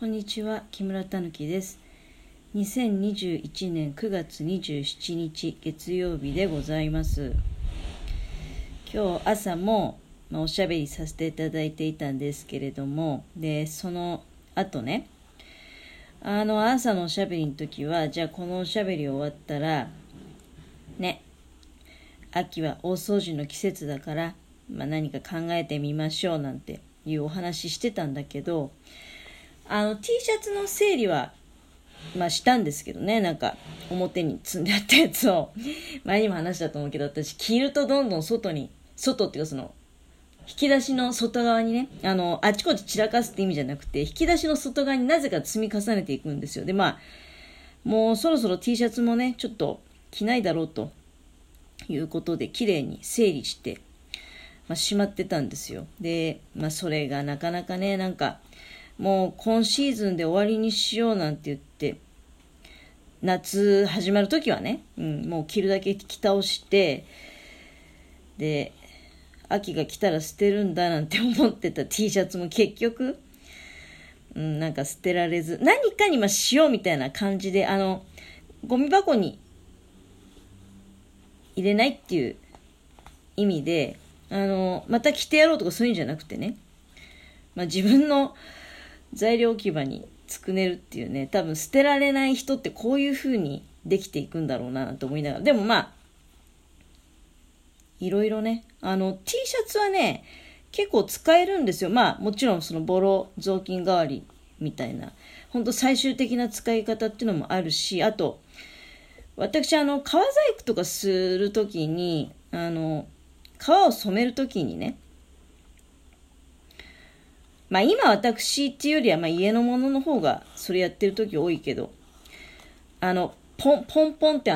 こんにちは、木村たぬきです。2021年9月27日月曜日でございます。今日朝も、おしゃべりさせていただいていたんですけれども、でその後ね、朝のおしゃべりの時は、じゃあこのおしゃべり終わったらね、秋は大掃除の季節だから、何か考えてみましょうなんていうお話してたんだけど、T シャツの整理は、したんですけどね、表に積んであったやつを、前にも話したと思うけど、私着るとどんどん外っていうか、その、引き出しの外側にね、あちこち散らかすって意味じゃなくて、引き出しの外側になぜか積み重ねていくんですよ。で、もうそろそろ T シャツもね、ちょっと着ないだろうということで、綺麗に整理して、しまってたんですよ。で、それがなかなかね、もう今シーズンで終わりにしようなんて言って、夏始まるときはね、もう着るだけ着倒して、で秋が来たら捨てるんだなんて思ってた T シャツも結局、捨てられず、何かにしようみたいな感じで、ゴミ箱に入れないっていう意味で、また着てやろうとかそういうんじゃなくてね、自分の材料置き場につくねるっていうね、多分捨てられない人ってこういう風にできていくんだろうなと思いながら、でもいろいろね、T シャツはね結構使えるんですよ。もちろんそのボロ雑巾代わりみたいな、本当最終的な使い方っていうのもあるし、あと私革細工とかするときに、革を染めるときにね、今私っていうよりは、家のものの方がそれやってる時多いけど、ポンポンって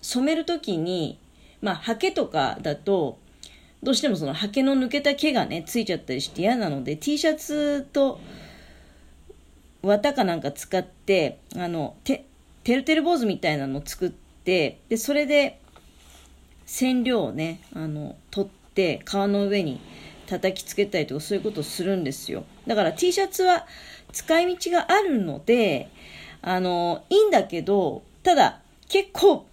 染める時に、ハケとかだと、どうしてもそのハケの抜けた毛がね、ついちゃったりして嫌なので、T シャツと綿か使って、てるてる坊主みたいなのを作って、で、それで染料をね、取って、革の上に、叩きつけたりとかそういうことをするんですよ。だから T シャツは使い道があるので、いいんだけど、ただ結構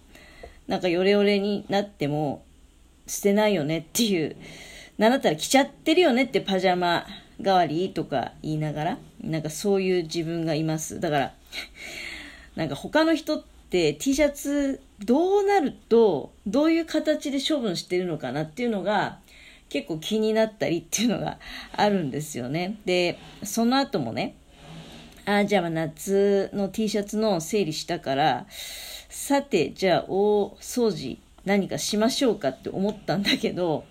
ヨレヨレになっても捨てないよねっていう、なんだったら着ちゃってるよねって、パジャマ代わりとか言いながら、そういう自分がいます。だから他の人って T シャツどうなるとどういう形で処分してるのかなっていうのが結構気になったりっていうのがあるんですよね。で、その後もね、じゃあ夏の T シャツの整理したから、さて、じゃあ大掃除何かしましょうかって思ったんだけど、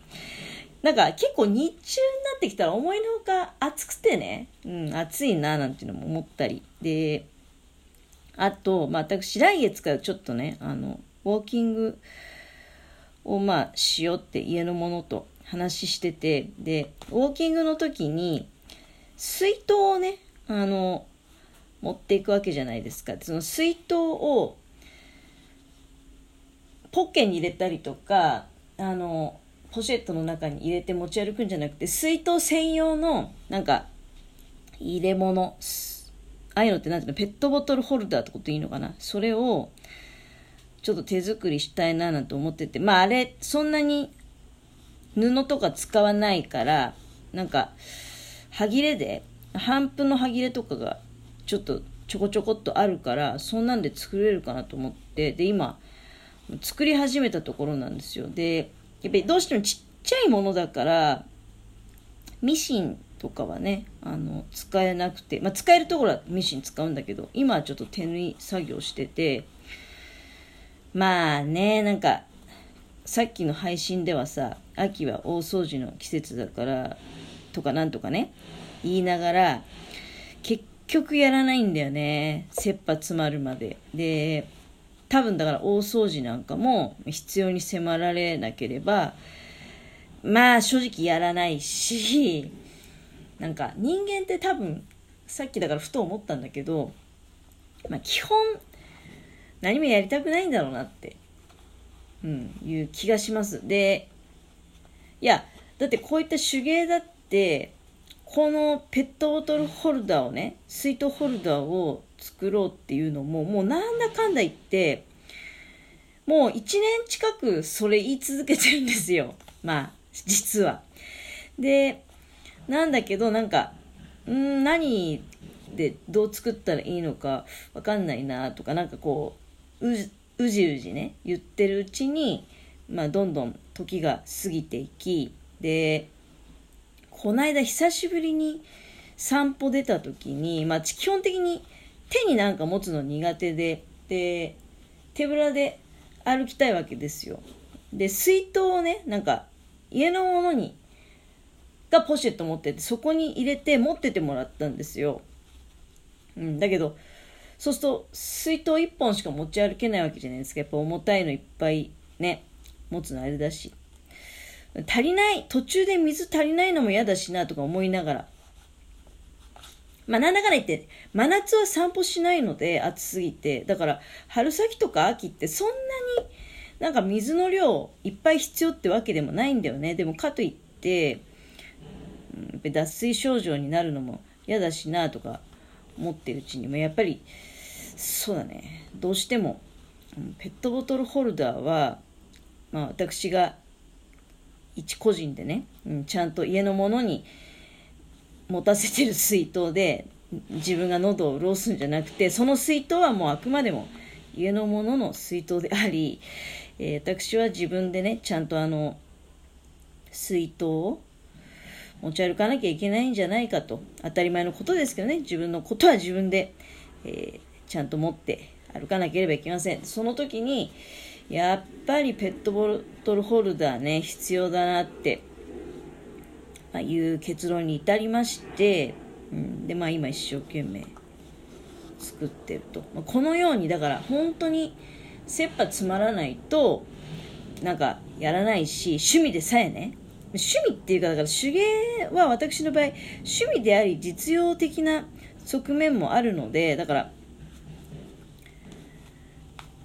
結構日中になってきたら思いのほか暑くてね、暑いななんていうのも思ったり。で、あと、私来月からちょっとね、ウォーキングをしようって家のものと、話してて、でウォーキングの時に水筒をね、持っていくわけじゃないですか。その水筒をポッケに入れたりとか、ポシェットの中に入れて持ち歩くんじゃなくて、水筒専用の入れ物、ああいうのってペットボトルホルダーってことでいいのかな、それをちょっと手作りしたいななんて思ってて、あれそんなに布とか使わないから、歯切れで、半分の歯切れとかがちょこちょこっとあるから、そんなんで作れるかなと思って、で、今、作り始めたところなんですよ。で、やっぱりどうしてもちっちゃいものだから、ミシンとかはね、使えなくて、使えるところはミシン使うんだけど、今はちょっと手縫い作業してて、さっきの配信ではさ、秋は大掃除の季節だからとかなんとかね言いながら、結局やらないんだよね、切羽詰まるまで。で、多分だから大掃除なんかも必要に迫られなければ正直やらないし、人間って多分さっきだからふと思ったんだけど、基本何もやりたくないんだろうなっていう気がします。で、いやだってこういった手芸だってこのペットボトルホルダーをね、水筒ホルダーを作ろうっていうのも、もうなんだかんだ言って、もう1年近くそれ言い続けてるんですよ。まあ、実は。で、なんだけど、なんか、何でどう作ったらいいのかわかんないなとか、なんかこう、うじうじね、言ってるうちに、まあ、どんどん時が過ぎていき、で、この間久しぶりに散歩出た時に、まあ、基本的に手になんか持つの苦手で、で、手ぶらで歩きたいわけですよ。で、水筒をね、なんか家のものにがポシェット持ってて、そこに入れて持っててもらったんですよ。だけど、そうすると水筒1本しか持ち歩けないわけじゃないですか。やっぱ重たいのいっぱいね、持つのあれだし。足りない、途中で水足りないのも嫌だしなとか思いながら。まあなんだかんだ言って、真夏は散歩しないので暑すぎて、だから春先とか秋ってそんなになんか水の量いっぱい必要ってわけでもないんだよね。でもかといって、脱水症状になるのも嫌だしなとか思ってるうちにも、やっぱりそうだね、どうしてもペットボトルホルダーは、まあ私が一個人でね、ちゃんと家のものに持たせてる水筒で自分が喉を潤すんじゃなくて、その水筒はもうあくまでも家のものの水筒であり、私は自分でね、ちゃんとあの水筒を持ち歩かなきゃいけないんじゃないかと。当たり前のことですけどね、自分のことは自分で、ちゃんと持って歩かなければいけません。その時にやっぱりペットボトルホルダーね、必要だなって、まあ、いう結論に至りまして、でまあ今一生懸命作ってると。まあ、このようにだから本当に切羽詰まらないとなんかやらないし、趣味でさえね、趣味っていうか、だから手芸は私の場合趣味であり実用的な側面もあるので、だから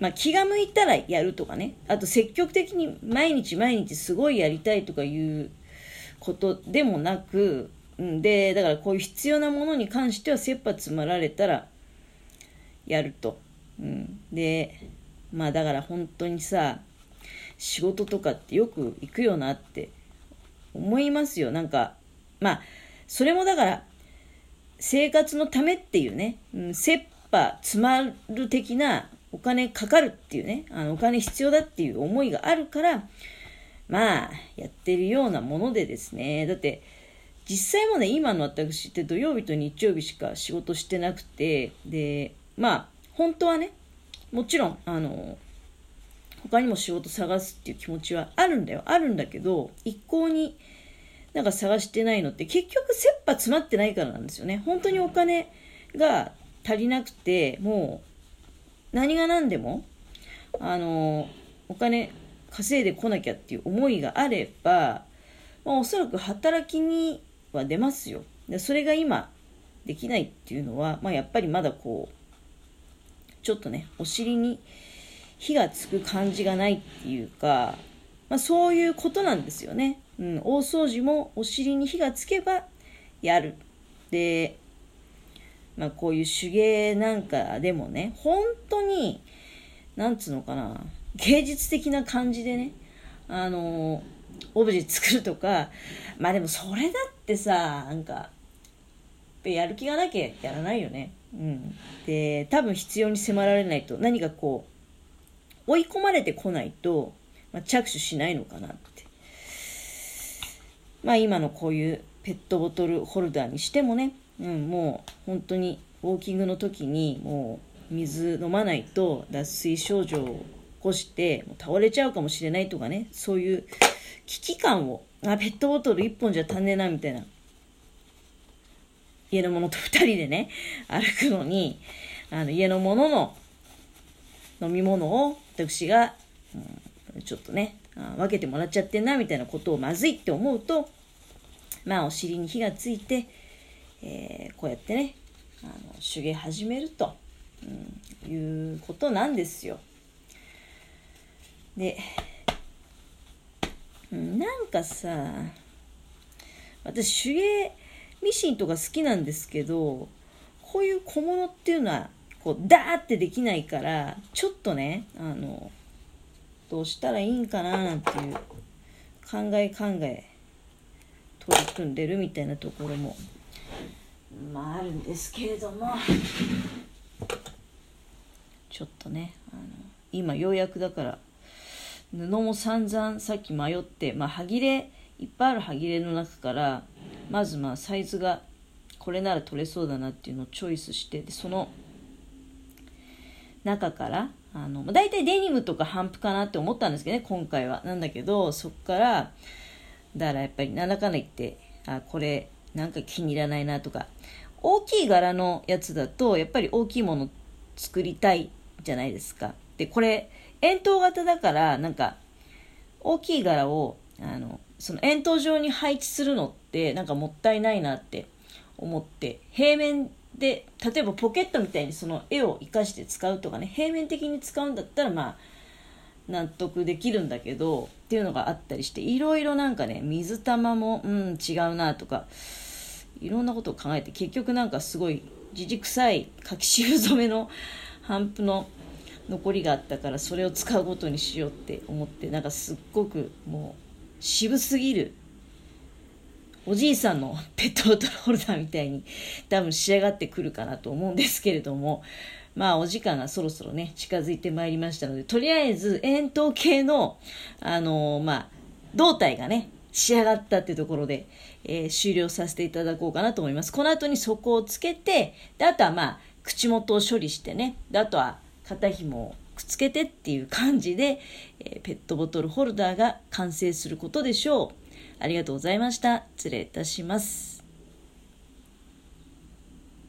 まあ気が向いたらやるとかね、あと積極的に毎日すごいやりたいとかいうことでもなく、でだからこういう必要なものに関しては切羽詰まられたらやると、でまあだから本当にさ、仕事とかってよく行くよなって思いますよ。なんかまあそれもだから生活のためっていうね、切羽詰まる的な、お金かかるっていうね、お金必要だっていう思いがあるからまあやってるようなものでですね。だって実際もね、今の私って土曜日と日曜日しか仕事してなくて、でまあ本当はね、もちろん他にも仕事探すっていう気持ちはあるんだけど、一向になんか探してないのって結局切羽詰まってないからなんですよね。本当にお金が足りなくて、もう何が何でもお金稼いでこなきゃっていう思いがあれば、まあ、おそらく働きには出ますよ。でそれが今できないっていうのは、まあ、やっぱりまだこうちょっとね、お尻に火がつく感じがないっていうか、まあ、そういうことなんですよね。大掃除もお尻に火がつけばやる。で、まあ、こういう手芸なんかでもね、本当になんつうのかな、芸術的な感じでね、オブジェ作るとか、まあでもそれだってさ、なんかやる気がなきゃやらないよね。で、多分必要に迫られないと、何かこう追い込まれてこないと、まあ、着手しないのかなって。まあ今のこういうペットボトルホルダーにしてもね、もう本当にウォーキングの時にもう水飲まないと脱水症状を起こしてもう倒れちゃうかもしれないとかね、そういう危機感を、ペットボトル1本じゃ足んねえなみたいな、家のものと2人でね歩くのに、家のものの飲み物を私が、ちょっとね分けてもらっちゃってんなみたいなことをまずいって思うと、まあお尻に火がついて、こうやってね手芸始めると、いうことなんですよ。でなんかさ、私手芸ミシンとか好きなんですけど、こういう小物っていうのはこうダーってできないから、ちょっとねどうしたらいいんかななんていう考え取り組んでるみたいなところもまああるんですけれども、ちょっとね今ようやくだから布も散々さっき迷って、はぎれいっぱいあるはぎれの中からまずサイズがこれなら取れそうだなっていうのをチョイスして、でその中からだいたいデニムとか反復かなって思ったんですけどね、今回はなんだけど、そっからだからやっぱりなんだかんだ言って、これなんか気に入らないなとか、大きい柄のやつだとやっぱり大きいもの作りたいじゃないですか。でこれ円筒型だから、なんか大きい柄をその円筒状に配置するのってなんかもったいないなって思って、平面で例えばポケットみたいにその絵を生かして使うとかね、平面的に使うんだったら納得できるんだけどっていうのがあったりして、いろいろなんかね、水玉も違うなとかいろんなことを考えて、結局なんかすごいじじくさい柿渋染めの帆布の残りがあったから、それを使うことにしようって思って、なんかすっごくもう渋すぎるおじいさんのペットボトルホルダーみたいに多分仕上がってくるかなと思うんですけれども、お時間がそろそろね近づいてまいりましたので、とりあえず円筒形の胴体がね仕上がったっていうところで、終了させていただこうかなと思います。この後に底をつけて、であとは口元を処理してね、であとは肩紐をくっつけてっていう感じで、ペットボトルホルダーが完成することでしょう。ありがとうございました。失礼いたします。